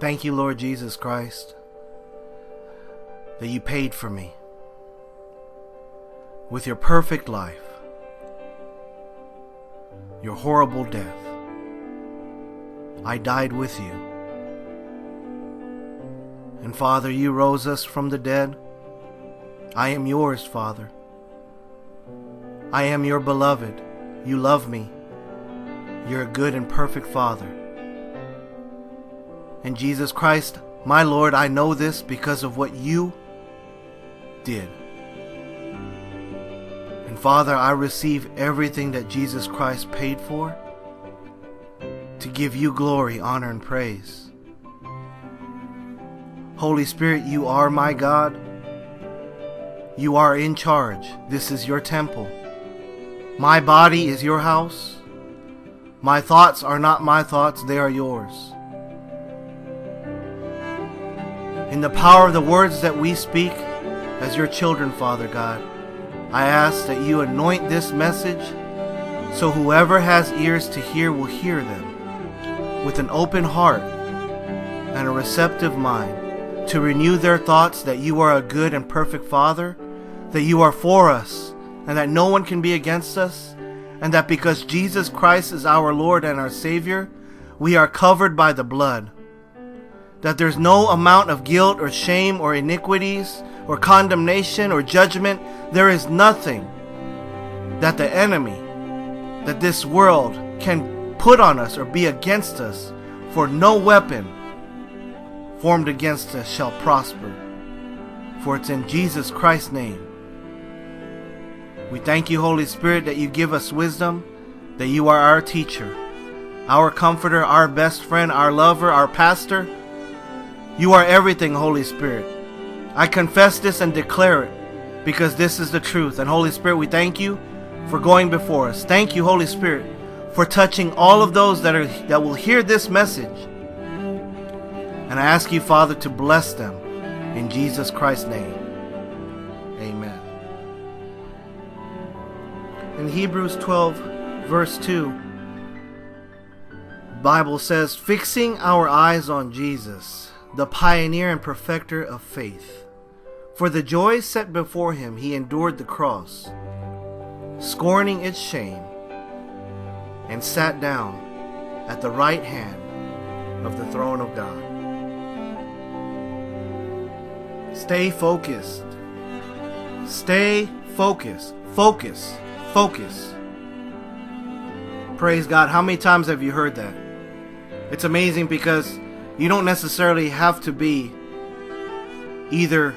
Thank you, Lord Jesus Christ, that you paid for me with your perfect life, your horrible death. I died with you. And Father, you rose us from the dead. I am yours, Father. I am your beloved. You love me. You're a good and perfect Father. And Jesus Christ, my Lord, I know this because of what you did. And Father, I receive everything that Jesus Christ paid for to give you glory, honor, and praise. Holy Spirit, you are my God. You are in charge. This is your temple. My body is your house. My thoughts are not my thoughts, they are yours. In the power of the words that we speak as your children, Father God, I ask that you anoint this message so whoever has ears to hear will hear them with an open heart and a receptive mind to renew their thoughts that you are a good and perfect Father, that you are for us and that no one can be against us, and that because Jesus Christ is our Lord and our Savior, we are covered by the blood, that there's no amount of guilt or shame or iniquities or condemnation or judgment. There is nothing that the enemy, that this world can put on us or be against us, for no weapon formed against us shall prosper. For it's in Jesus Christ's name. We thank you, Holy Spirit, that you give us wisdom, that you are our teacher, our comforter, our best friend, our lover, our pastor. You are everything, Holy Spirit. I confess this and declare it because this is the truth. And Holy Spirit, we thank you for going before us. Thank you, Holy Spirit, for touching all of those that will hear this message. And I ask you, Father, to bless them in Jesus Christ's name. Amen. In Hebrews 12, verse 2, the Bible says, "Fixing our eyes on Jesus, the pioneer and perfecter of faith. For the joy set before him, he endured the cross, scorning its shame, and sat down at the right hand of the throne of God." Stay focused. Stay focused. Focus. Focus. Praise God. How many times have you heard that? It's amazing because you don't necessarily have to be either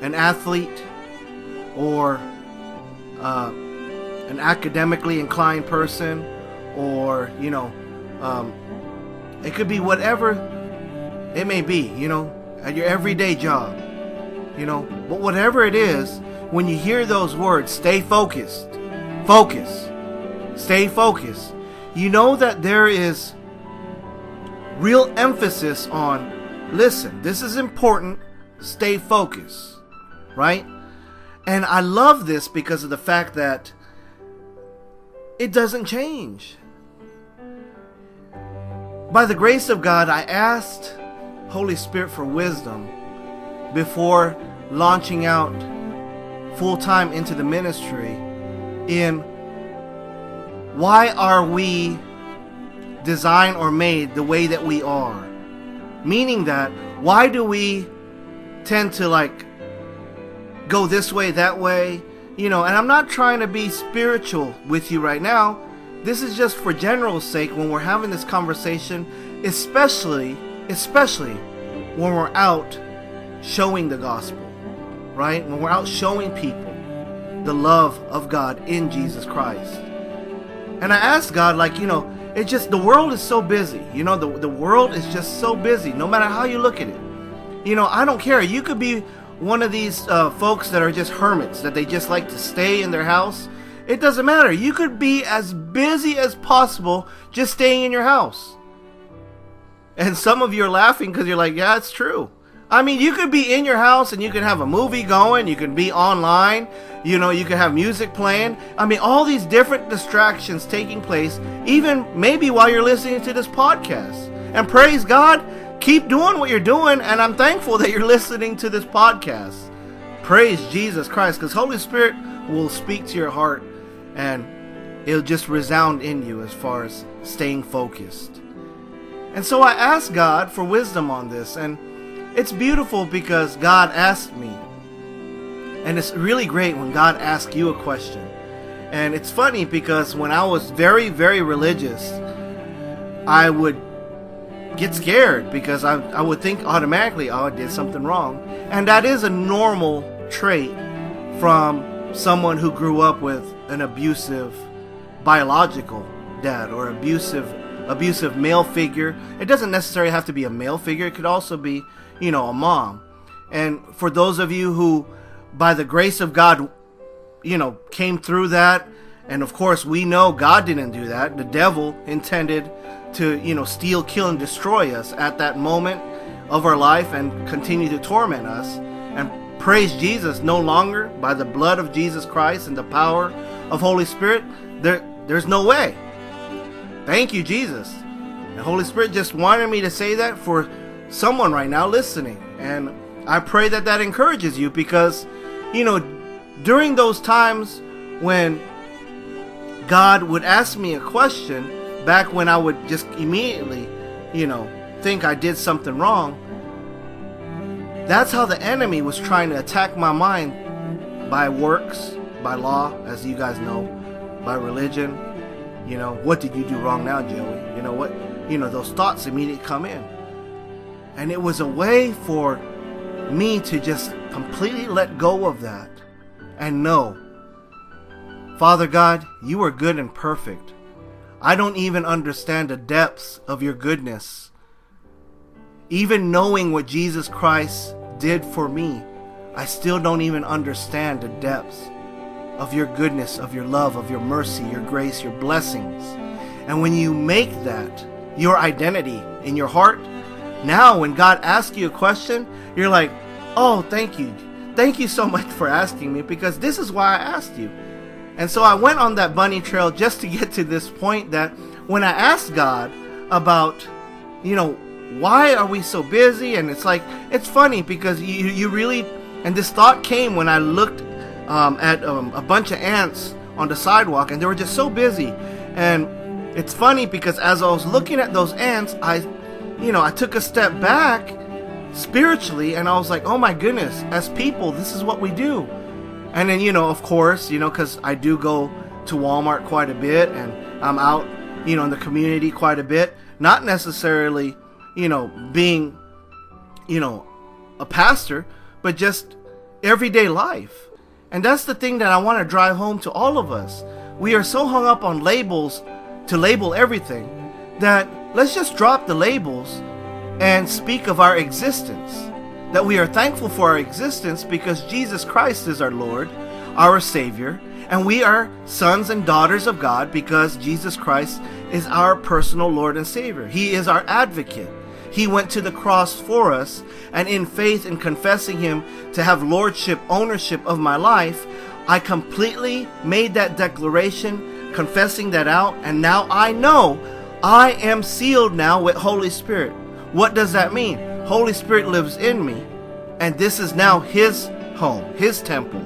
an athlete or an academically inclined person, or, you know, it could be whatever it may be, you know, at your everyday job, you know. But whatever it is, when you hear those words, stay focused, focus, stay focused, you know that there is real emphasis on, listen, this is important, stay focused, right? And I love this because of the fact that it doesn't change. By the grace of God, I asked Holy Spirit for wisdom before launching out full-time into the ministry in why are we designed or made the way that we are? Meaning that, why do we tend to like go this way, that way, you know? And I'm not trying to be spiritual with you right now. This is just for general sake when we're having this conversation, especially when we're out showing the gospel, right? When we're out showing people the love of God in Jesus Christ. And I asked God, like, you know, it's just, the world is so busy. You know, the world is just so busy, no matter how you look at it. You know, I don't care. You could be one of these folks that are just hermits, that they just like to stay in their house. It doesn't matter. You could be as busy as possible just staying in your house. And some of you are laughing because you're like, yeah, it's true. I mean, you could be in your house and you can have a movie going. You can be online. You know, you can have music playing. I mean, all these different distractions taking place, even maybe while you're listening to this podcast. And praise God, keep doing what you're doing, and I'm thankful that you're listening to this podcast. Praise Jesus Christ, because Holy Spirit will speak to your heart, and it'll just resound in you as far as staying focused. And so I asked God for wisdom on this, and it's beautiful because God asked me. And it's really great when God asks you a question. And it's funny because when I was very, very religious, I would get scared because I would think automatically, oh, I did something wrong. And that is a normal trait from someone who grew up with an abusive biological dad or abusive male figure. It doesn't necessarily have to be a male figure. It could also be, you know, a mom. And for those of you who, by the grace of God, you know, came through that, and of course we know God didn't do that. The devil intended to, you know, steal, kill, and destroy us at that moment of our life and continue to torment us. And praise Jesus, no longer, by the blood of Jesus Christ and the power of Holy Spirit, there's no way. Thank you, Jesus. And Holy Spirit just wanted me to say that for someone right now listening. And I pray that that encourages you, because, you know, during those times when God would ask me a question, back when I would just immediately, you know, think I did something wrong, that's how the enemy was trying to attack my mind, by works, by law, as you guys know, by religion. You know, what did you do wrong now, Joey? You know what? You know, those thoughts immediately come in. And it was a way for me to just completely let go of that and know, Father God, you are good and perfect. I don't even understand the depths of your goodness. Even knowing what Jesus Christ did for me, I still don't even understand the depths of your goodness, of your love, of your mercy, your grace, your blessings. And when you make that your identity in your heart, now when God asks you a question, you're like, oh, thank you. Thank you so much for asking me, because this is why I asked you. And so I went on that bunny trail just to get to this point, that when I asked God about, you know, why are we so busy? And it's like, it's funny because you really, and this thought came when I looked at a bunch of ants on the sidewalk, and they were just so busy. And it's funny because as I was looking at those ants, I took a step back spiritually, and I was like, oh my goodness, as people, this is what we do. And then, you know, of course, you know, because I do go to Walmart quite a bit, and I'm out, you know, in the community quite a bit, not necessarily, you know, being, you know, a pastor, but just everyday life. And that's the thing that I want to drive home to all of us. We are so hung up on labels, to label everything, that let's just drop the labels and speak of our existence, that we are thankful for our existence because Jesus Christ is our Lord, our Savior, and we are sons and daughters of God because Jesus Christ is our personal Lord and Savior. He is our advocate. He went to the cross for us, and in faith and confessing him to have lordship, ownership of my life, I completely made that declaration, confessing that out, and now I know I am sealed now with Holy Spirit. What does that mean? Holy Spirit lives in me, and this is now his home, his temple.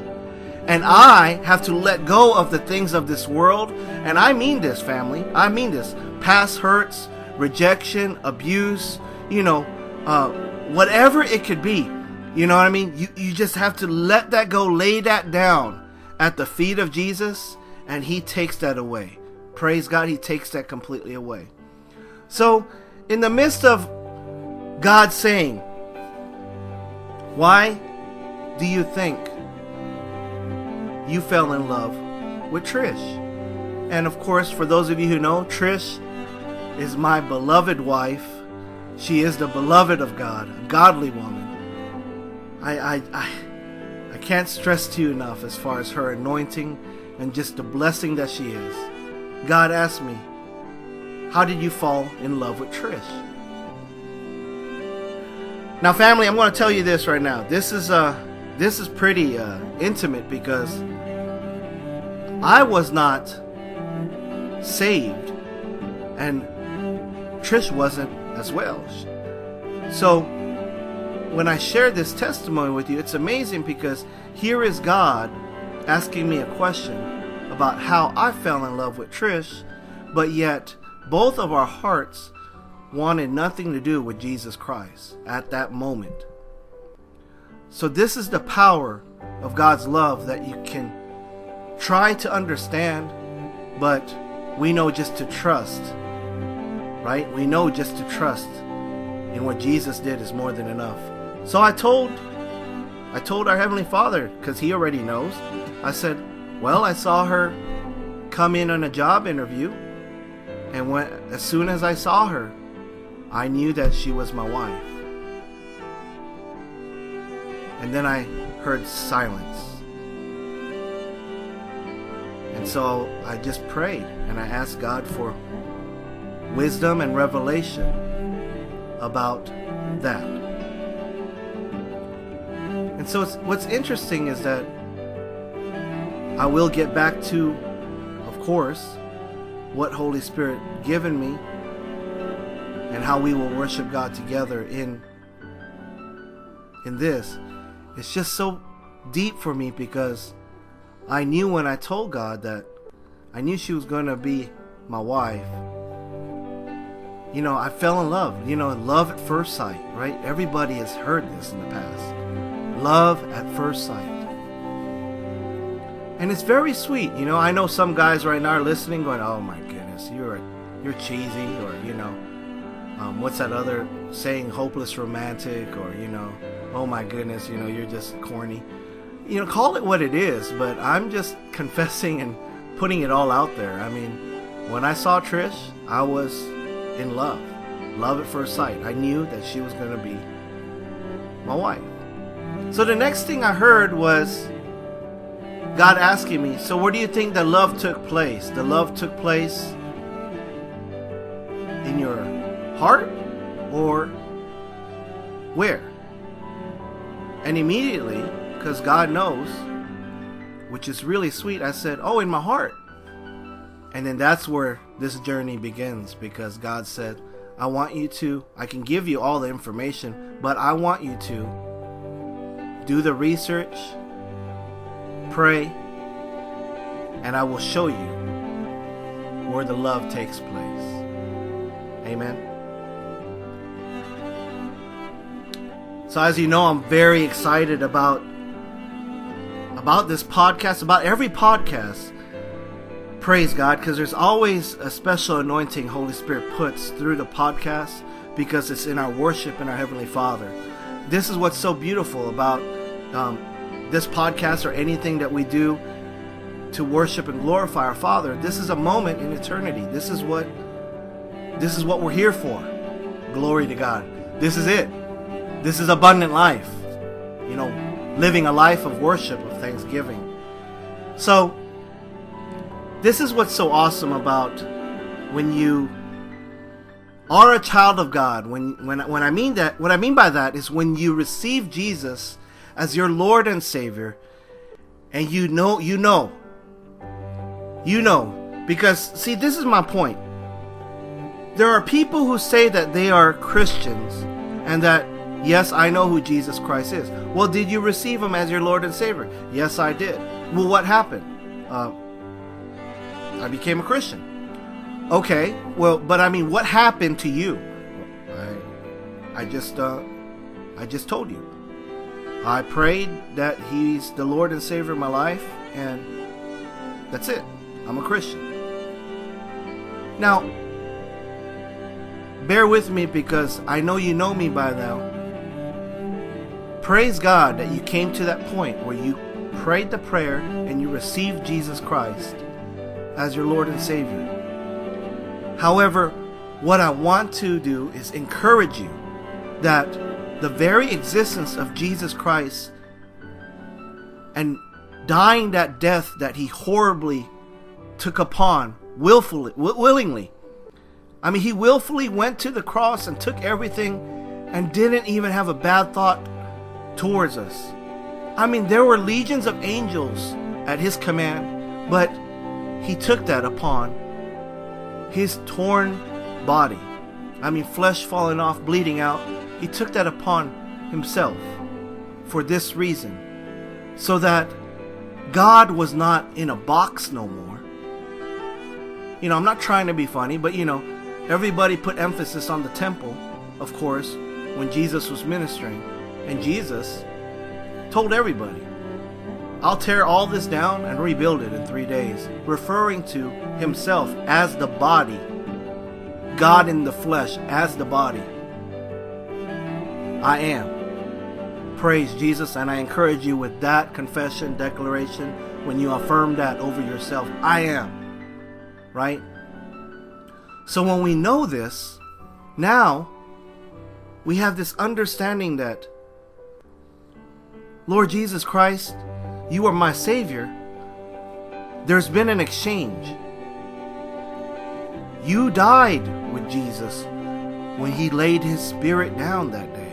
And I have to let go of the things of this world. And I mean this, family. I mean this. Past hurts, rejection, abuse, you know, whatever it could be. You know what I mean? You just have to let that go. Lay that down at the feet of Jesus, and he takes that away. Praise God, he takes that completely away. So in the midst of God saying, why do you think you fell in love with Trish? And of course, for those of you who know, Trish is my beloved wife. She is the beloved of God, a godly woman. I can't stress to you enough as far as her anointing and just the blessing that she is. God asked me, how did you fall in love with Trish? Now, family, I'm going to tell you this right now. This is pretty intimate, because I was not saved, and Trish wasn't as well. So when I share this testimony with you, it's amazing because here is God asking me a question about how I fell in love with Trish, but yet both of our hearts wanted nothing to do with Jesus Christ at that moment. So this is the power of God's love that you can try to understand, but we know just to trust, right? We know just to trust in what Jesus did is more than enough. So I told our Heavenly Father, because He already knows. I said, well, I saw her come in on a job interview, and as soon as I saw her, I knew that she was my wife. And then I heard silence. And so I just prayed and I asked God for wisdom and revelation about that. And so what's interesting is that I will get back to, of course, what Holy Spirit given me and how we will worship God together in this. It's just so deep for me because I knew when I told God that I knew she was going to be my wife. You know, I fell in love. You know, love at first sight, right? Everybody has heard this in the past. Love at first sight. And it's very sweet. You know, I know some guys right now are listening going, oh my goodness, you're cheesy, or, you know, what's that other saying, hopeless romantic, or, you know, oh my goodness, you know, you're just corny. You know, call it what it is, but I'm just confessing and putting it all out there. I mean, when I saw Trish, I was in love. Love at first sight. I knew that she was going to be my wife. So the next thing I heard was God asking me, so where do you think the love took place? The love took place in your heart, or where? And immediately, because God knows, which is really sweet, I said, oh, in my heart. And then that's where this journey begins, because God said, I can give you all the information, but I want you to do the research, pray, and I will show you where the love takes place. Amen. So as you know, I'm very excited about this podcast, about every podcast. Praise God, because there's always a special anointing Holy Spirit puts through the podcast, because it's in our worship in our Heavenly Father. This is what's so beautiful about this podcast, or anything that we do to worship and glorify our Father. This is a moment in eternity. This is what we're here for. Glory to God. This is it. This is abundant life. You know, living a life of worship, of thanksgiving. So this is what's so awesome about when you are a child of God. When I mean that, what I mean by that is when you receive Jesus as your Lord and Savior, and you know, because see, this is my point. There are people who say that they are Christians, and that, yes, I know who Jesus Christ is. Well, did you receive Him as your Lord and Savior? Yes, I did. Well, what happened? I became a Christian. Okay, well, but I mean, what happened to you? I just told you. I prayed that He's the Lord and Savior of my life, and that's it. I'm a Christian. Now, bear with me, because I know you know me by now. Praise God that you came to that point where you prayed the prayer and you received Jesus Christ as your Lord and Savior. However, what I want to do is encourage you that the very existence of Jesus Christ and dying that death that He horribly took upon willingly. I mean, He willfully went to the cross and took everything and didn't even have a bad thought towards us. I mean, there were legions of angels at His command, but He took that upon His torn body. I mean, flesh falling off, bleeding out. He took that upon himself for this reason, so that God was not in a box no more. You know, I'm not trying to be funny, but you know, everybody put emphasis on the temple, of course, when Jesus was ministering. And Jesus told everybody, "I'll tear all this down and rebuild it in 3 days," referring to himself as the body, God in the flesh as the body. I am. Praise Jesus, and I encourage you with that confession, declaration, when you affirm that over yourself, I am, right? So when we know this, now we have this understanding that, Lord Jesus Christ, you are my Savior. There's been an exchange. You died with Jesus when he laid his spirit down that day.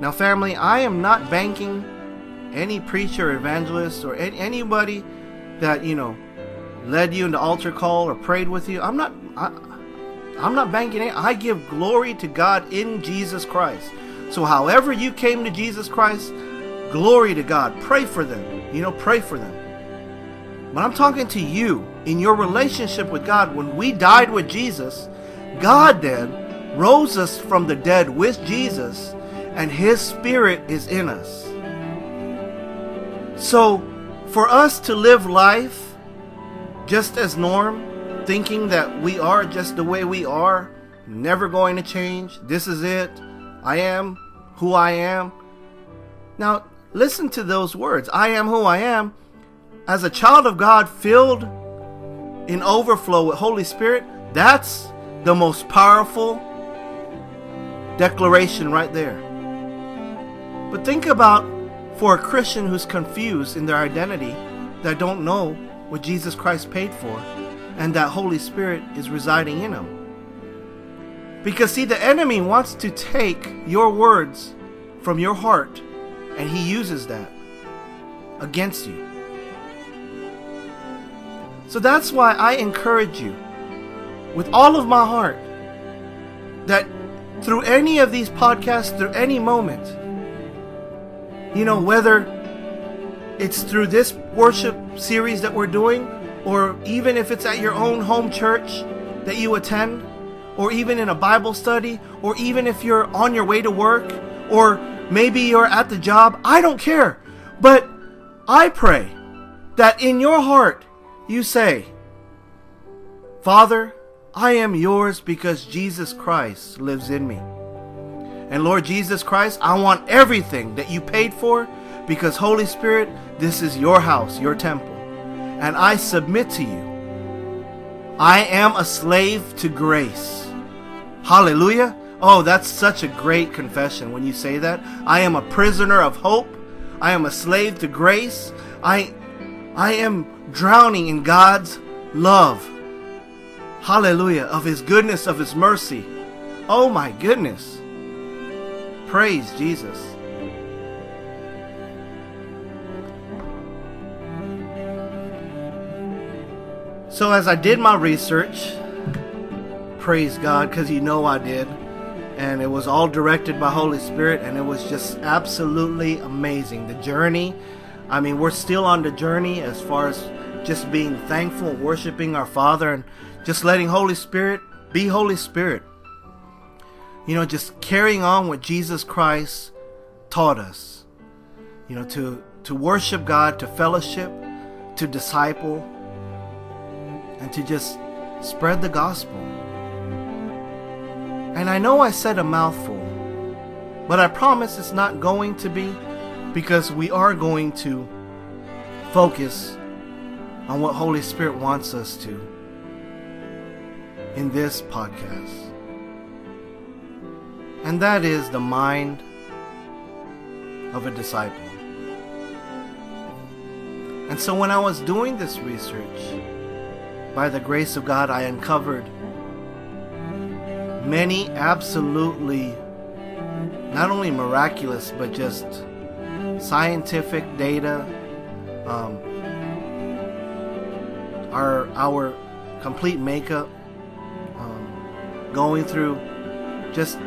Now, family, I am not banking any preacher, evangelist, or anybody that, you know, led you into altar call or prayed with you. I'm not banking it. I give glory to God in Jesus Christ. So however you came to Jesus Christ, glory to God. Pray for them. You know, pray for them. But I'm talking to you in your relationship with God. When we died with Jesus, God then rose us from the dead with Jesus, and his spirit is in us. So for us to live life just as norm, thinking that we are just the way we are, never going to change, this is it, I am who I am. Now listen to those words, I am who I am. As a child of God, filled in overflow with Holy Spirit, that's the most powerful declaration right there. But think about, for a Christian who's confused in their identity, that don't know what Jesus Christ paid for, and that Holy Spirit is residing in them. Because see, the enemy wants to take your words from your heart, and he uses that against you. So that's why I encourage you with all of my heart that through any of these podcasts, through any moment, you know, whether it's through this worship series that we're doing, or even if it's at your own home church that you attend, or even in a Bible study, or even if you're on your way to work, or maybe you're at the job, I don't care. But I pray that in your heart, you say, Father, I am yours because Jesus Christ lives in me. And Lord Jesus Christ, I want everything that you paid for, because Holy Spirit, this is your house, your temple. And I submit to you. I am a slave to grace. Hallelujah. Oh, that's such a great confession when you say that. I am a prisoner of hope. I am a slave to grace. I am drowning in God's love. Hallelujah. Of his goodness, of his mercy. Oh my goodness. Praise Jesus. So as I did my research, praise God, because you know I did, and it was all directed by Holy Spirit, and it was just absolutely amazing. The journey, I mean, we're still on the journey as far as just being thankful and worshiping our Father, and just letting Holy Spirit be Holy Spirit. You know, just carrying on what Jesus Christ taught us. You know, to worship God, to fellowship, to disciple, and to just spread the gospel. And I know I said a mouthful, but I promise it's not going to be, because we are going to focus on what Holy Spirit wants us to in this podcast. And that is the mind of a disciple. And so when I was doing this research, by the grace of God, I uncovered many absolutely not only miraculous, but just scientific data, our complete makeup, going through just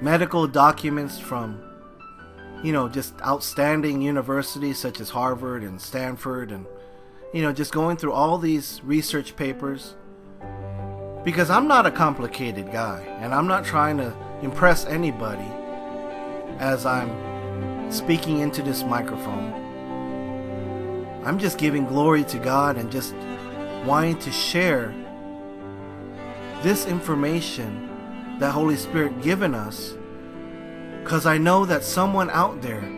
medical documents from, you know, just outstanding universities such as Harvard and Stanford, and, you know, just going through all these research papers, because I'm not a complicated guy, and I'm not trying to impress anybody as I'm speaking into this microphone. I'm just giving glory to God and just wanting to share this information that Holy Spirit given us, because I know that someone out there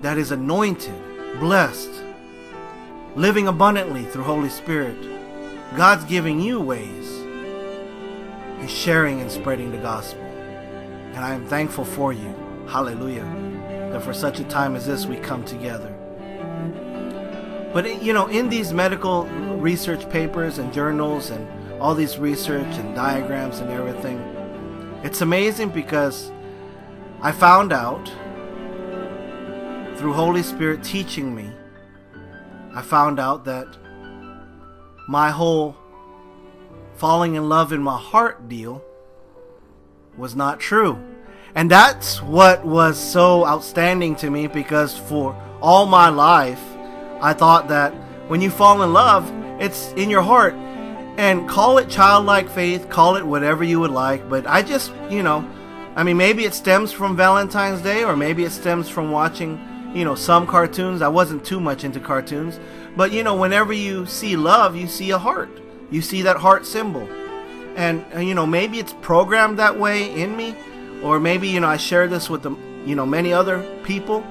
that is anointed, blessed, living abundantly through Holy Spirit, God's giving you ways and sharing and spreading the gospel. And I am thankful for you, hallelujah, that for such a time as this we come together. But, you know, in these medical research papers and journals and all these research and diagrams and everything, it's amazing, because I found out through Holy Spirit teaching me, I found out that my whole falling in love in my heart deal was not true. And that's what was so outstanding to me, because for all my life, I thought that when you fall in love, it's in your heart. And call it childlike faith, call it whatever you would like, but I just, you know, I mean, maybe it stems from Valentine's Day, or maybe it stems from watching, you know, some cartoons. I wasn't too much into cartoons, but, you know, whenever you see love, you see a heart. You see that heart symbol. And, you know, maybe it's programmed that way in me, or maybe, you know, I share this with, you know, many other people.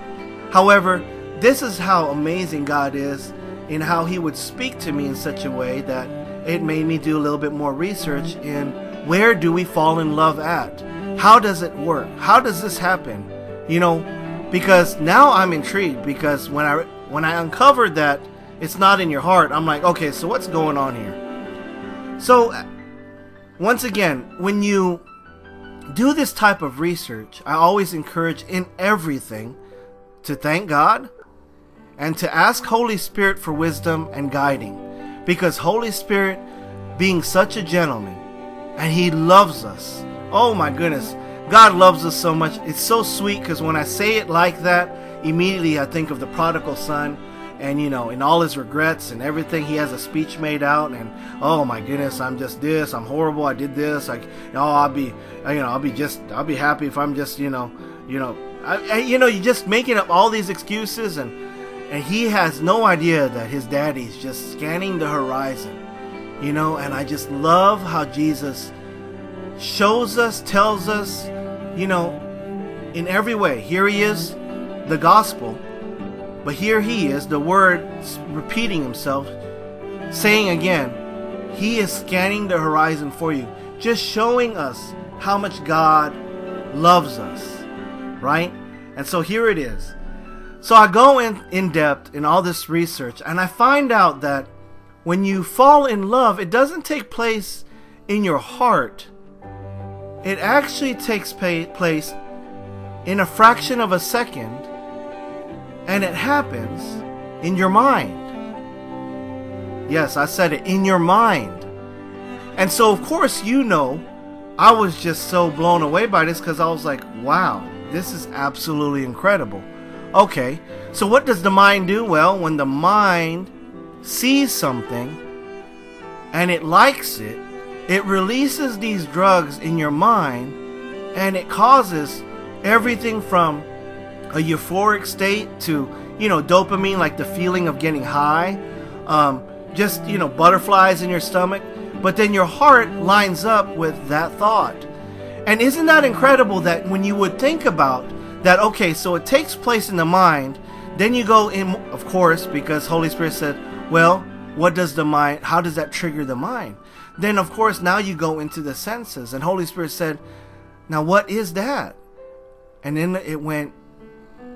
However, this is how amazing God is, in how He would speak to me in such a way that it made me do a little bit more research in where do we fall in love at? How does it work? How does this happen? You know, because now I'm intrigued, because when I uncovered that it's not in your heart, I'm like, okay, so what's going on here? So once again, when you do this type of research, I always encourage in everything to thank God and to ask Holy Spirit for wisdom and guiding. Because Holy Spirit, being such a gentleman, and He loves us. Oh my goodness, God loves us so much. It's so sweet, because when I say it like that, immediately I think of the prodigal son, and, you know, and all his regrets and everything. He has a speech made out, and, oh my goodness, I'm just this, I'm horrible, I did this, like, oh, I'll be happy if I'm just, you just making up all these excuses. And he has no idea that his daddy's just scanning the horizon, you know. And I just love how Jesus shows us, tells us, you know, in every way. Here He is, the gospel, but here He is, the word repeating Himself, saying again, He is scanning the horizon for you, just showing us how much God loves us, right? And so here it is. So I go in depth in all this research, and I find out that when you fall in love, it doesn't take place in your heart. It actually takes place in a fraction of a second, and it happens in your mind. Yes, I said it, in your mind. And so, of course, you know, I was just so blown away by this, because I was like, wow, this is absolutely incredible. Okay, so what does the mind do? Well, when the mind sees something and it likes it, it releases these drugs in your mind, and it causes everything from a euphoric state to, you know, dopamine, like the feeling of getting high, just, you know, butterflies in your stomach. But then your heart lines up with that thought. And isn't that incredible that when you would think about that, okay, so it takes place in the mind, then you go in, of course, because Holy Spirit said, well, what does the mind, how does that trigger the mind? Then, of course, now you go into the senses, and Holy Spirit said, now what is that? And then it went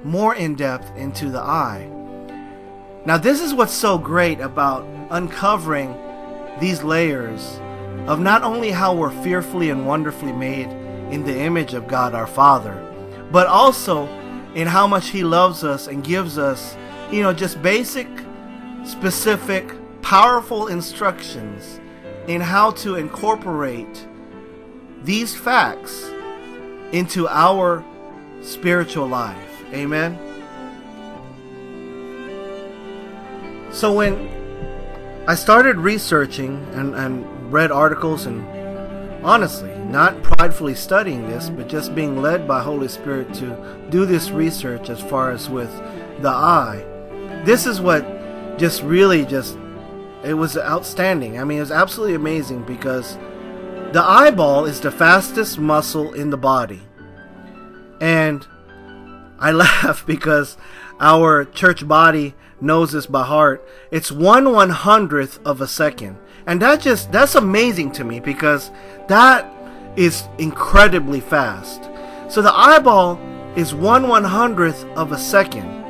more in depth into the eye. Now this is what's so great about uncovering these layers of not only how we're fearfully and wonderfully made in the image of God our Father, but also in how much He loves us and gives us, you know, just basic, specific, powerful instructions in how to incorporate these facts into our spiritual life. Amen. So when I started researching and read articles, and honestly, not pridefully studying this, but just being led by Holy Spirit to do this research as far as with the eye, this is what just really just, it was outstanding. I mean, it was absolutely amazing, because the eyeball is the fastest muscle in the body. And I laugh because our church body knows this by heart. It's 1/100th of a second. And that's amazing to me, because that is incredibly fast. So the eyeball is 1/100th of a second.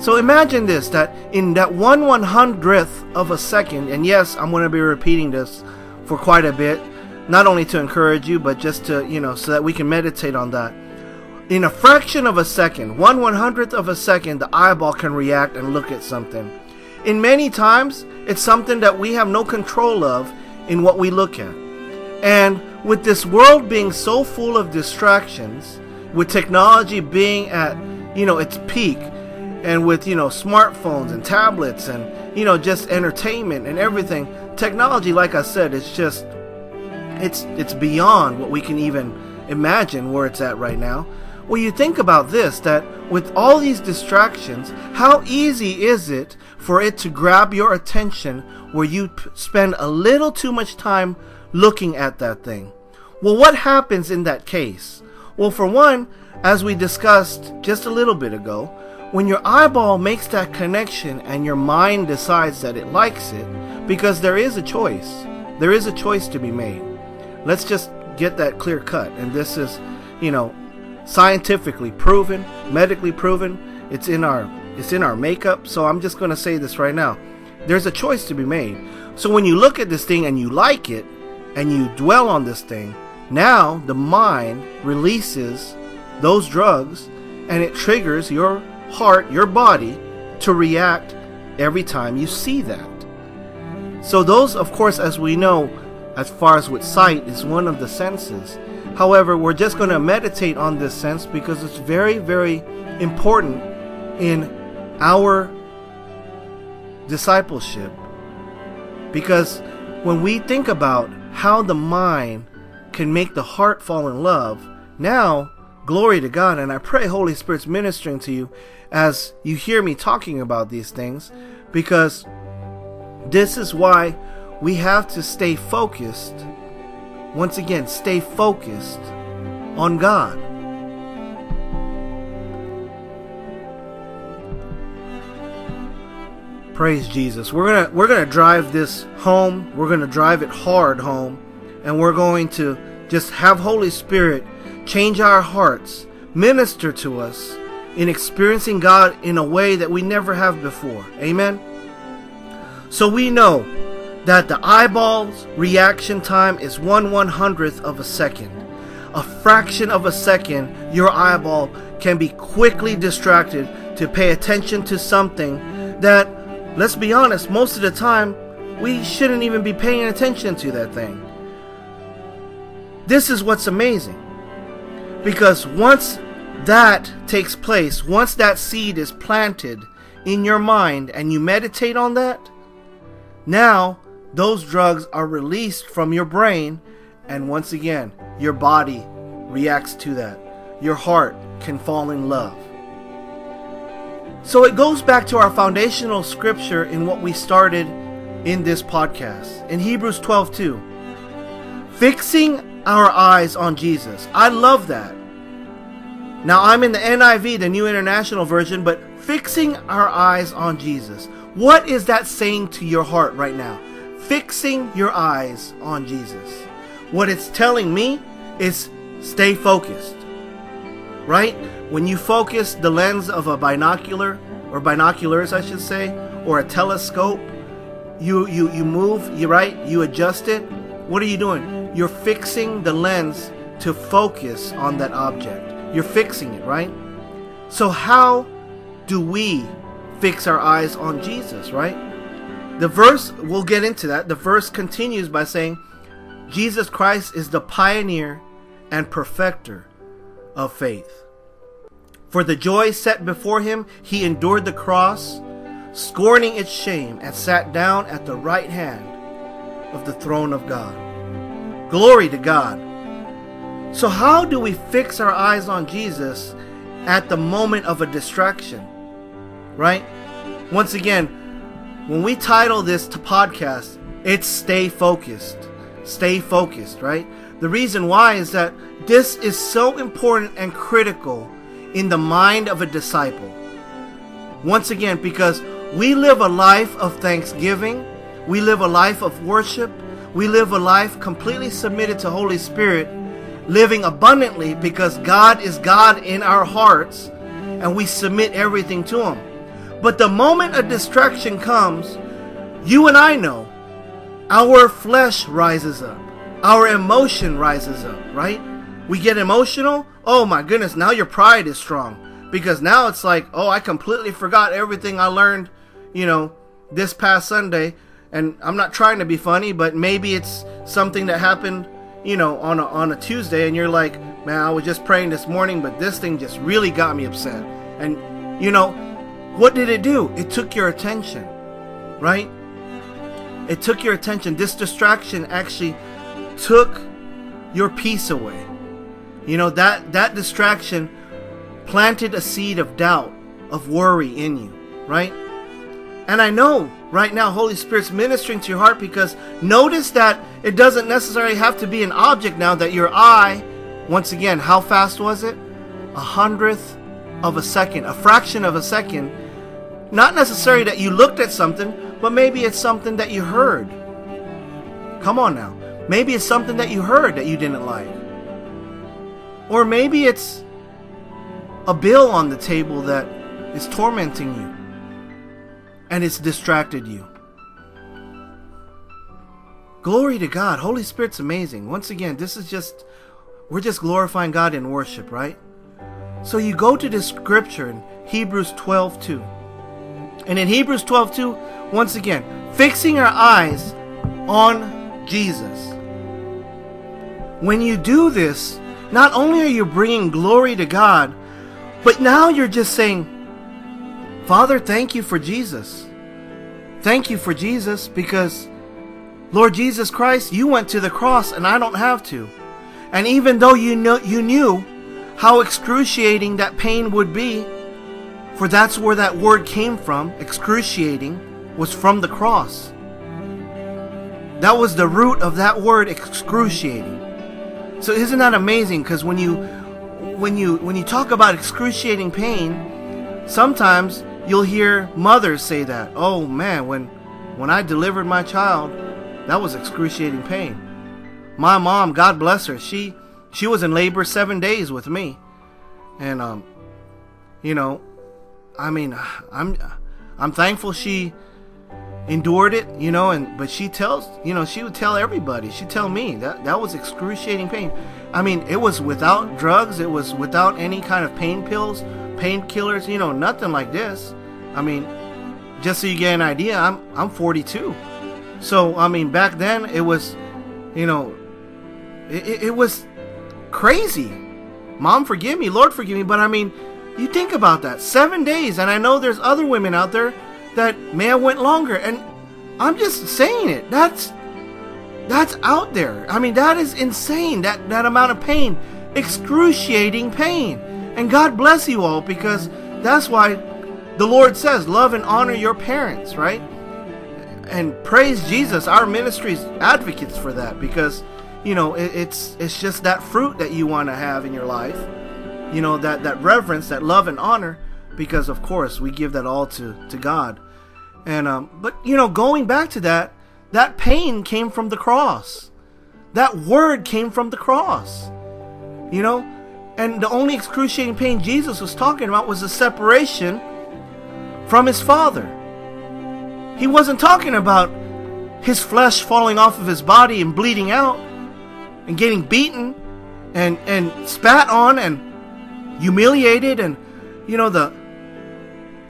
So imagine this, that in that 1/100th of a second, and yes, I'm going to be repeating this for quite a bit, not only to encourage you, but just to, so that we can meditate on that. In a fraction of a second, 1/100th of a second, the eyeball can react and look at something. In many times, it's something that we have no control of in what we look at. And with this world being so full of distractions, with technology being at, its peak, and with, smartphones and tablets and, just entertainment and everything, technology, like I said, it's just, it's beyond what we can even imagine where it's at right now. Well, you think about this, that with all these distractions, how easy is it for it to grab your attention where you spend a little too much time looking at that thing? Well, what happens in that case? Well, for one, as we discussed just a little bit ago, when your eyeball makes that connection and your mind decides that it likes it, because there is a choice to be made. Let's just get that clear cut, and this is, scientifically proven, medically proven. It's in our makeup. So I'm just going to say this right now. There's a choice to be made. So when you look at this thing and you like it and you dwell on this thing, now the mind releases those drugs and it triggers your heart, your body, to react every time you see that. So those, of course, as we know, as far as with sight, is one of the senses. However, we're just going to meditate on this sense because it's very, very important in our discipleship. Because when we think about how the mind can make the heart fall in love, now, glory to God, and I pray Holy Spirit's ministering to you as you hear me talking about these things, because this is why we have to stay focused. Once again, stay focused on God. Praise Jesus. We're gonna drive this home. We're gonna drive it hard home, and we're going to just have Holy Spirit change our hearts, minister to us in experiencing God in a way that we never have before. Amen. So we know that the eyeball's reaction time is 1/100th of a second. A fraction of a second, your eyeball can be quickly distracted to pay attention to something that, let's be honest, most of the time, we shouldn't even be paying attention to that thing. This is what's amazing. Because once that takes place, once that seed is planted in your mind and you meditate on that, now those drugs are released from your brain, and once again, your body reacts to that. Your heart can fall in love. So it goes back to our foundational scripture in what we started in this podcast, in Hebrews 12:2. Fixing our eyes on Jesus. I love that. Now, I'm in the NIV, the New International Version, but fixing our eyes on Jesus. What is that saying to your heart right now? Fixing your eyes on Jesus. What it's telling me is stay focused, right? When you focus the lens of a binocular, or binoculars I should say, or a telescope, you move, you right, you adjust it. What are you doing? You're fixing the lens to focus on that object. You're fixing it, right? So how do we fix our eyes on Jesus, right? The verse, we'll get into that. The verse continues by saying, Jesus Christ is the pioneer and perfecter of faith. For the joy set before him, he endured the cross, scorning its shame, and sat down at the right hand of the throne of God. Glory to God. So how do we fix our eyes on Jesus at the moment of a distraction? Right? Once again, when we title this to podcast, it's Stay Focused. Stay focused, right? The reason why is that this is so important and critical in the mind of a disciple. Once again, because we live a life of thanksgiving, we live a life of worship, we live a life completely submitted to Holy Spirit, living abundantly because God is God in our hearts and we submit everything to Him. But the moment a distraction comes, you and I know, our flesh rises up, our emotion rises up, right? We get emotional. Oh my goodness, now your pride is strong, because now it's like, oh, I completely forgot everything I learned, you know, this past Sunday. And I'm not trying to be funny, but maybe it's something that happened, you know, on a Tuesday, and you're like, man, I was just praying this morning, but this thing just really got me upset. And, you know, what did it do? It took your attention, right? It took your attention. This distraction actually took your peace away. You know, that distraction planted a seed of doubt, of worry in you, right? And I know right now Holy Spirit's ministering to your heart, because notice that it doesn't necessarily have to be an object now that your eye, once again, how fast was it? 1/100th of a second, a fraction of a second. Not necessarily that you looked at something, but maybe it's something that you heard. Come on now. Maybe it's something that you heard that you didn't like. Or maybe it's a bill on the table that is tormenting you and it's distracted you. Glory to God. Holy Spirit's amazing. Once again, this is just, we're just glorifying God in worship, right? So you go to this scripture in Hebrews 12:2. And in Hebrews 12:2, once again, fixing our eyes on Jesus. When you do this, not only are you bringing glory to God, but now you're just saying, Father, thank you for Jesus. Thank you for Jesus, because, Lord Jesus Christ, you went to the cross and I don't have to. And even though you knew how excruciating that pain would be, for that's where that word came from, excruciating, was from the cross. That was the root of that word, excruciating. So isn't that amazing? Because when you talk about excruciating pain, sometimes you'll hear mothers say that. Oh man, when I delivered my child, that was excruciating pain. My mom, God bless her, she was in labor 7 days with me, and you know, I mean, I'm thankful she endured it, you know, but she tells, you know, she would tell everybody, she'd tell me that was excruciating pain. I mean, it was without drugs, it was without any kind of pain pills, painkillers, you know, nothing like this. I mean, just so you get an idea, I'm 42. So, I mean, back then it was, you know, it was crazy. Mom, forgive me, Lord, forgive me. But I mean, you think about that, 7 days. And I know there's other women out there that may have went longer, and I'm just saying it, that's out there. I mean, that is insane, that amount of pain, excruciating pain. And God bless you all, because that's why the Lord says love and honor your parents, right? And praise Jesus, our ministry's advocates for that, because, you know, it's just that fruit that you want to have in your life, you know, that reverence, that love and honor. Because, of course, we give that all to God. And but, you know, going back to that pain came from the cross. That word came from the cross. You know, and the only excruciating pain Jesus was talking about was the separation from his Father. He wasn't talking about his flesh falling off of his body and bleeding out and getting beaten and spat on and humiliated, and, you know, the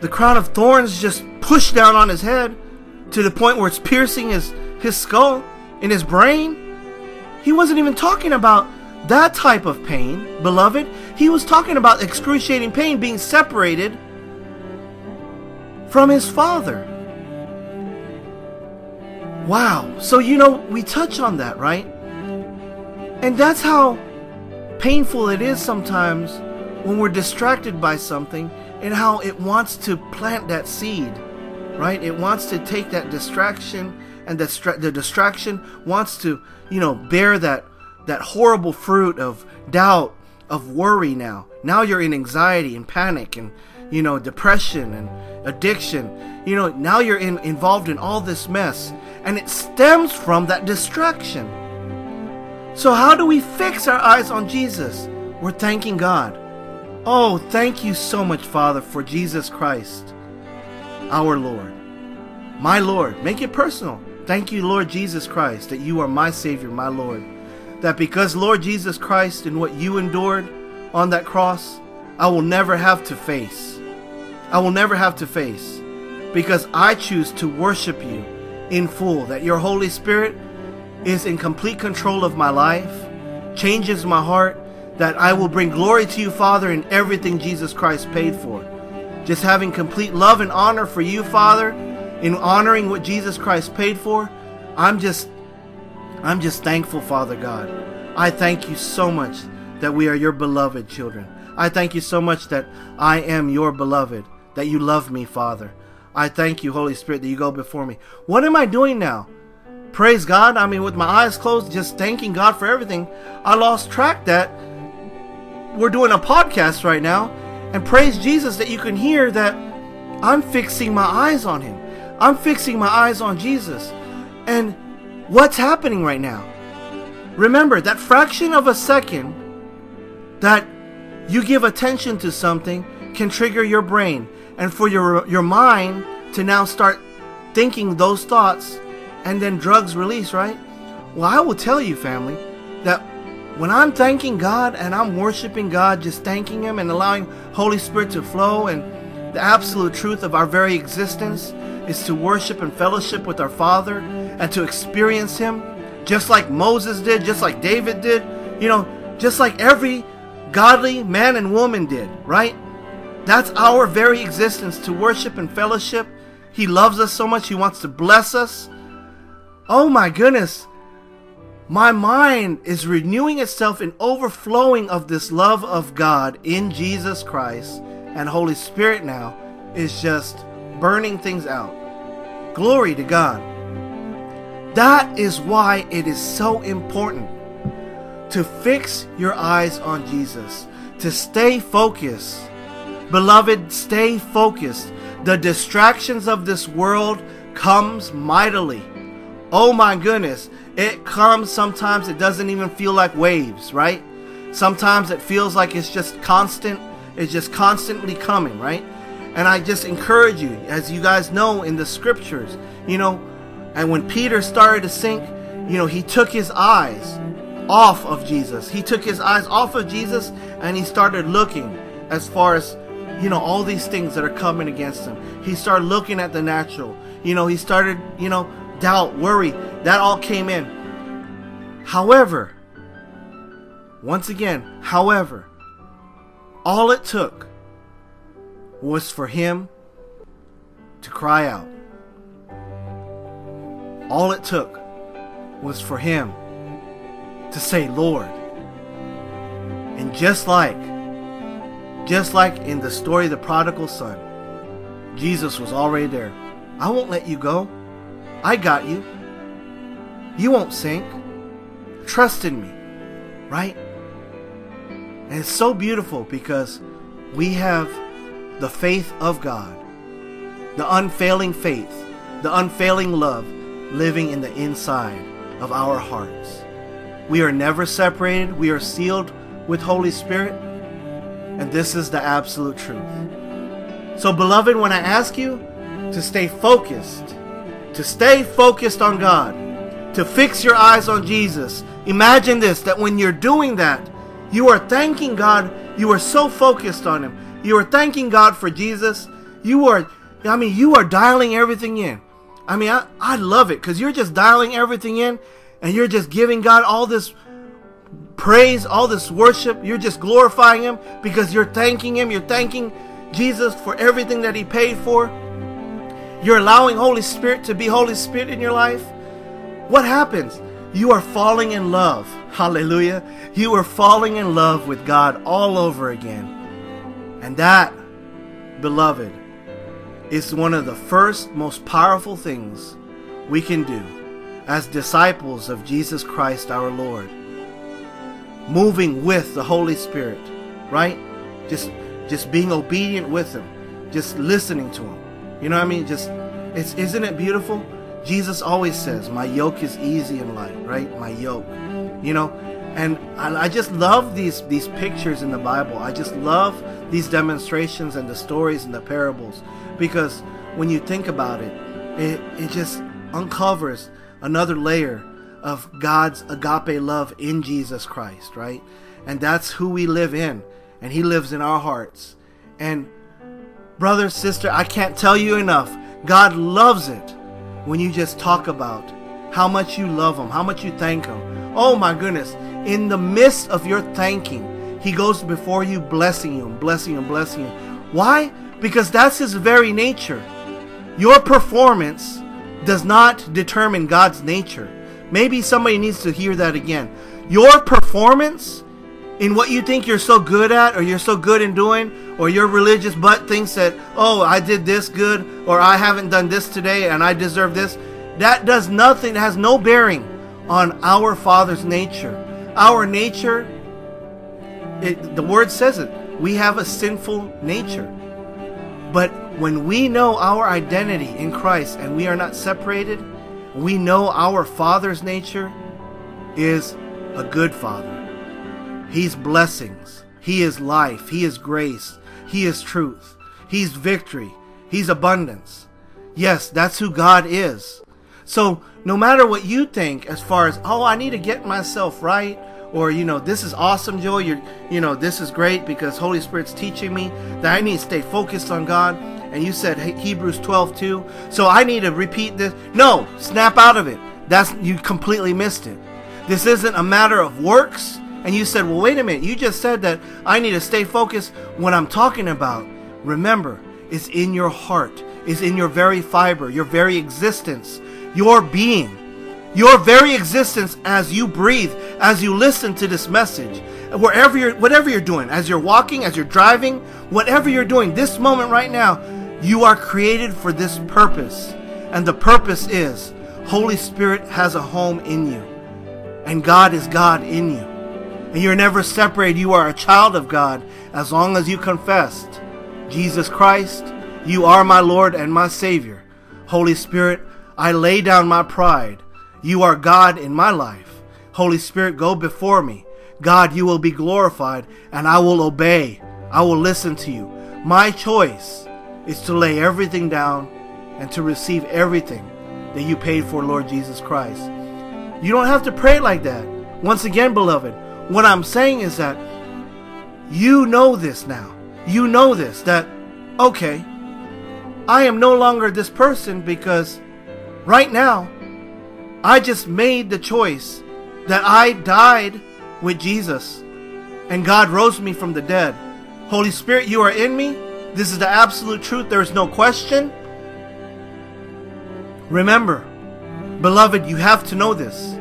crown of thorns just pushed down on his head. to the point where it's piercing his skull and his brain. He wasn't even talking about that type of pain, beloved. He was talking about excruciating pain, being separated from his Father. Wow. So, you know, we touch on that, right? And that's how painful it is sometimes when we're distracted by something, and how it wants to plant that seed, right? It wants to take that distraction, and the distraction wants to, you know, bear that horrible fruit of doubt, of worry. Now you're in anxiety and panic, and, you know, depression and addiction. You know, now you're involved in all this mess, and it stems from that distraction. So how do we fix our eyes on Jesus? We're thanking God. Oh, thank you so much, Father, for Jesus Christ, our Lord, my Lord. Make it personal. Thank you, Lord Jesus Christ, that you are my Savior, my Lord. That because, Lord Jesus Christ, and what you endured on that cross, I will never have to face. I will never have to face, because I choose to worship you in full. That your Holy Spirit is in complete control of my life, changes my heart, that I will bring glory to you, Father, in everything Jesus Christ paid for. Just having complete love and honor for you, Father, in honoring what Jesus Christ paid for. I'm just thankful, Father God. I thank you so much that we are your beloved children. I thank you so much that I am your beloved, that you love me, Father. I thank you, Holy Spirit, that you go before me. What am I doing now? Praise God. I mean, with my eyes closed, just thanking God for everything. I lost track that we're doing a podcast right now, and praise Jesus that you can hear that I'm fixing my eyes on him. I'm fixing my eyes on Jesus. And what's happening right now? Remember, that fraction of a second that you give attention to something can trigger your brain, and for your mind to now start thinking those thoughts, and then drugs release, right? Well, I will tell you, family, that when I'm thanking God and I'm worshiping God, just thanking him and allowing Holy Spirit to flow, and the absolute truth of our very existence is to worship and fellowship with our Father and to experience him, just like Moses did, just like David did, you know, just like every godly man and woman did, right? That's our very existence, to worship and fellowship. He loves us so much. He wants to bless us. Oh my goodness. My mind is renewing itself in overflowing of this love of God in Jesus Christ, and Holy Spirit now is just burning things out. Glory to God. That is why it is so important to fix your eyes on Jesus, to stay focused. Beloved, stay focused. The distractions of this world comes mightily. Oh my goodness, it comes sometimes. It doesn't even feel like waves, right? Sometimes it feels like it's just constant. It's just constantly coming, right? And I just encourage you, as you guys know in the scriptures, you know, and when Peter started to sink, you know, he took his eyes off of Jesus. He took his eyes off of Jesus, and he started looking as far as, you know, all these things that are coming against him. He started looking at the natural. You know, he started, you know, doubt, worry, that all came in. However, once again, however, all it took was for him to cry out. All it took was for him to say, Lord. And just like in the story of the prodigal son, Jesus was already there. I won't let you go. I got you. You won't sink. Trust in me, right? And it's so beautiful because we have the faith of God, the unfailing faith, the unfailing love living in the inside of our hearts. We are never separated. We are sealed with Holy Spirit. And this is the absolute truth. So, beloved, when I ask you to stay focused, to stay focused on God, to fix your eyes on Jesus. Imagine this, that when you're doing that, you are thanking God. You are so focused on him. You are thanking God for Jesus. You are dialing everything in. I mean, I love it, because you're just dialing everything in, and you're just giving God all this praise, all this worship. You're just glorifying Him because you're thanking Him. You're thanking Jesus for everything that He paid for. You're allowing Holy Spirit to be Holy Spirit in your life. What happens? You are falling in love. Hallelujah. You are falling in love with God all over again. And that, beloved, is one of the first most powerful things we can do as disciples of Jesus Christ our Lord. Moving with the Holy Spirit, right? Just being obedient with Him. Just listening to Him. You know what I mean? Isn't it beautiful? Jesus always says, my yoke is easy and light, right? My yoke, you know? And I just love these pictures in the Bible. I just love these demonstrations and the stories and the parables, because when you think about it, it just uncovers another layer of God's agape love in Jesus Christ, right? And that's who we live in, and He lives in our hearts. And brother, sister, I can't tell you enough. God loves it when you just talk about how much you love Him, how much you thank Him. Oh my goodness, in the midst of your thanking, He goes before you blessing you, blessing you, blessing you. Why? Because that's His very nature. Your performance does not determine God's nature. Maybe somebody needs to hear that again. Your performance in what you think you're so good at, or you're so good in doing, or your religious butt thinks that, oh, I did this good, or I haven't done this today and I deserve this. That does nothing, has no bearing on our Father's nature. Our nature, the Word says it, we have a sinful nature. But when we know our identity in Christ and we are not separated, we know our Father's nature is a good Father. He's blessings. He is life. He is grace. He is truth. He's victory. He's abundance. Yes, that's who God is. So no matter what you think as far as, oh, I need to get myself right, or, you know, this is awesome, Joel, you know, this is great because Holy Spirit's teaching me that I need to stay focused on God. And you said Hebrews 12:2, so I need to repeat this. No, snap out of it. You completely missed it. This isn't a matter of works. And you said, well, wait a minute, you just said that I need to stay focused. What I'm talking about, remember, is in your heart, is in your very fiber, your very existence, your being, your very existence as you breathe, as you listen to this message, whatever you're doing, as you're walking, as you're driving, whatever you're doing, this moment right now, you are created for this purpose. And the purpose is, Holy Spirit has a home in you, and God is God in you, and you're never separated. You are a child of God as long as you confessed, Jesus Christ, you are my Lord and my Savior. Holy Spirit, I lay down my pride. You are God in my life. Holy Spirit, go before me. God, you will be glorified, and I will obey. I will listen to you. My choice is to lay everything down and to receive everything that you paid for, Lord Jesus Christ. You don't have to pray like that. Once again, beloved, what I'm saying is that you know this now. You know this, that, okay, I am no longer this person because right now, I just made the choice that I died with Jesus and God rose me from the dead. Holy Spirit, you are in me. This is the absolute truth. There is no question. Remember, beloved, you have to know this.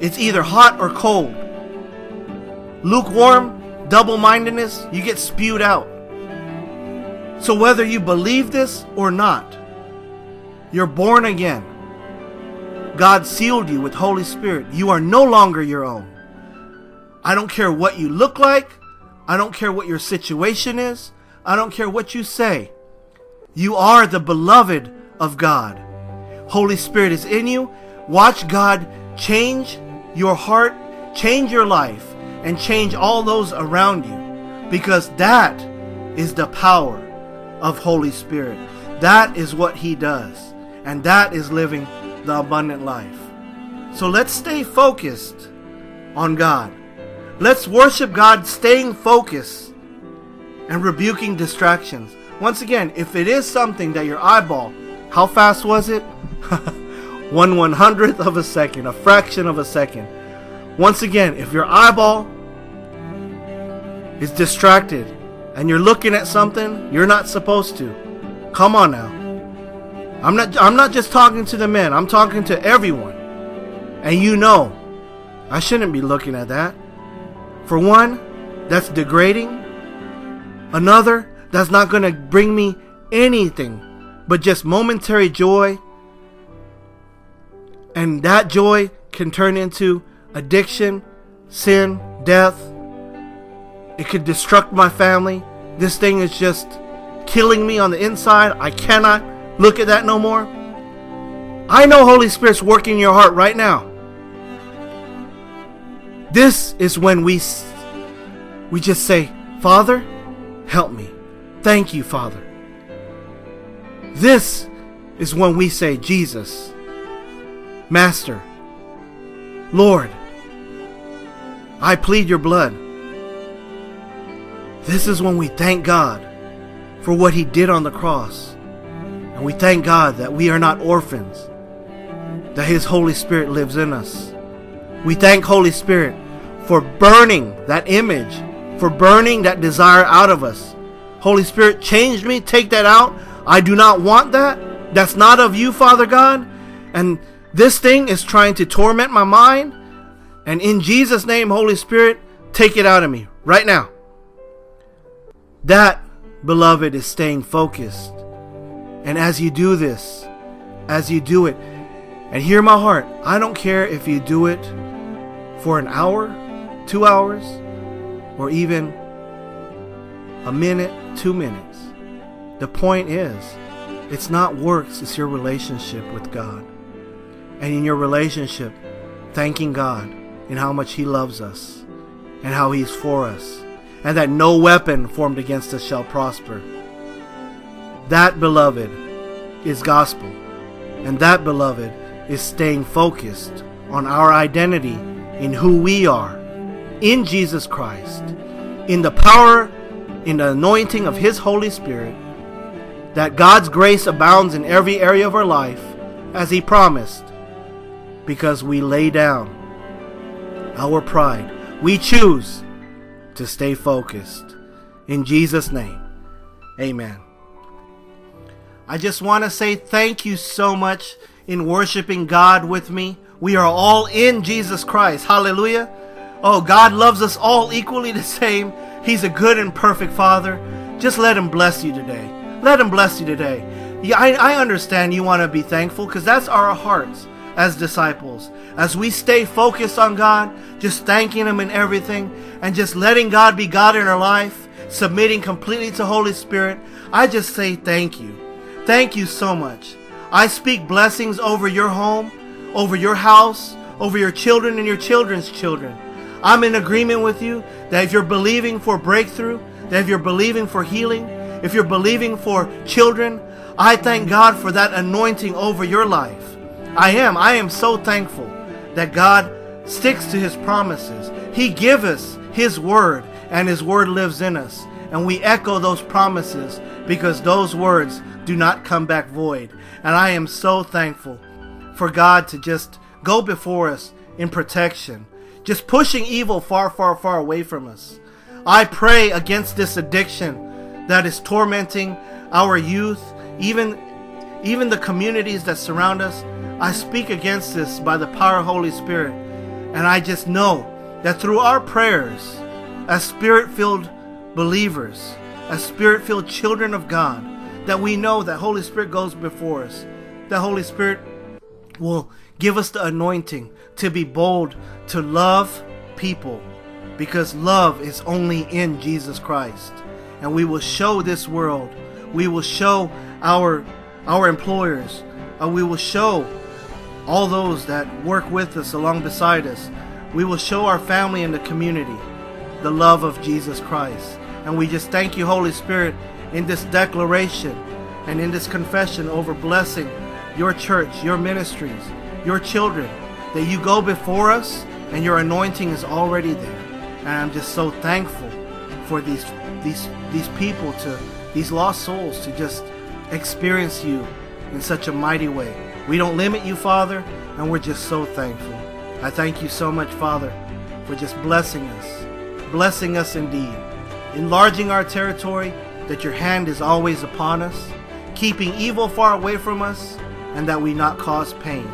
It's either hot or cold. Lukewarm, double-mindedness, you get spewed out. So whether you believe this or not, you're born again. God sealed you with Holy Spirit. You are no longer your own. I don't care what you look like. I don't care what your situation is. I don't care what you say. You are the beloved of God. Holy Spirit is in you. Watch God change your heart, change your life, and change all those around you, because that is the power of Holy Spirit. That is what He does, and that is living the abundant life. So let's stay focused on God. Let's worship God, staying focused and rebuking distractions. Once again, if it is something that your eyeball How fast was it? 1/100th of a second, a fraction of a second. Once again, if your eyeball is distracted and you're looking at something you're not supposed to, come on now. I'm not just talking to the men, I'm talking to everyone. And you know, I shouldn't be looking at that. For one, that's degrading. Another, that's not going to bring me anything but just momentary joy. And that joy can turn into addiction, sin, death. It could destruct my family. This thing is just killing me on the inside. I cannot look at that no more. I know Holy Spirit's working in your heart right now. This is when we just say, Father, help me. Thank you, Father. This is when we say, Jesus, Master, Lord, I plead your blood. This is when we thank God for what he did on the cross. And we thank God that we are not orphans, that his Holy Spirit lives in us. We thank Holy Spirit for burning that image, for burning that desire out of us. Holy Spirit, change me, take that out. I do not want that. That's not of you, Father God. And this thing is trying to torment my mind. And in Jesus' name, Holy Spirit, take it out of me right now. That, beloved, is staying focused. And as you do this, as you do it, and hear my heart, I don't care if you do it for an hour, 2 hours, or even a minute, 2 minutes. The point is, it's not works, it's your relationship with God. And in your relationship, thanking God in how much he loves us and how he's for us, and that no weapon formed against us shall prosper. That, beloved, is gospel. And that, beloved, is staying focused on our identity in who we are, in Jesus Christ, in the power, in the anointing of his Holy Spirit, that God's grace abounds in every area of our life, as he promised, because we lay down our pride. We choose to stay focused. In Jesus' name, amen. I just want to say thank you so much in worshiping God with me. We are all in Jesus Christ. Hallelujah. Oh, God loves us all equally the same. He's a good and perfect Father. Just let him bless you today. Let him bless you today. Yeah, I understand you want to be thankful, because that's our hearts as disciples. As we stay focused on God, just thanking him in everything, and just letting God be God in our life, submitting completely to Holy Spirit, I just say thank you. Thank you so much. I speak blessings over your home, over your house, over your children and your children's children. I'm in agreement with you that if you're believing for breakthrough, that if you're believing for healing, if you're believing for children, I thank God for that anointing over your life. I am so thankful that God sticks to his promises. He gives us his word, and his word lives in us. And we echo those promises, because those words do not come back void. And I am so thankful for God to just go before us in protection, just pushing evil far, far, far away from us. I pray against this addiction that is tormenting our youth, even the communities that surround us. I speak against this by the power of Holy Spirit. And I just know that through our prayers, as Spirit-filled believers, as Spirit-filled children of God, that we know that Holy Spirit goes before us, that Holy Spirit will give us the anointing to be bold, to love people, because love is only in Jesus Christ. And we will show this world, we will show our employers, and we will show all those that work with us along beside us. We will show our family and the community the love of Jesus Christ. And we just thank you, Holy Spirit, in this declaration and in this confession over blessing your church, your ministries, your children, that you go before us and your anointing is already there. And I'm just so thankful for these people, to these lost souls, to just experience you in such a mighty way. We don't limit you, Father, and we're just so thankful. I thank you so much, Father, for just blessing us indeed, enlarging our territory, that your hand is always upon us, keeping evil far away from us, and that we not cause pain.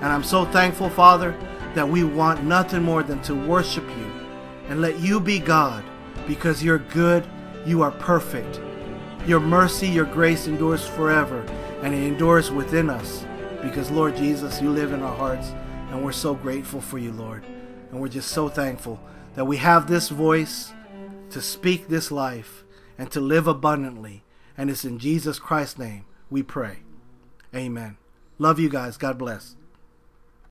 And I'm so thankful, Father, that we want nothing more than to worship you and let you be God, because you're good, you are perfect. Your mercy, your grace endures forever, and it endures within us, because, Lord Jesus, you live in our hearts, and we're so grateful for you, Lord. And we're just so thankful that we have this voice to speak this life and to live abundantly. And it's in Jesus Christ's name we pray. Amen. Love you guys. God bless.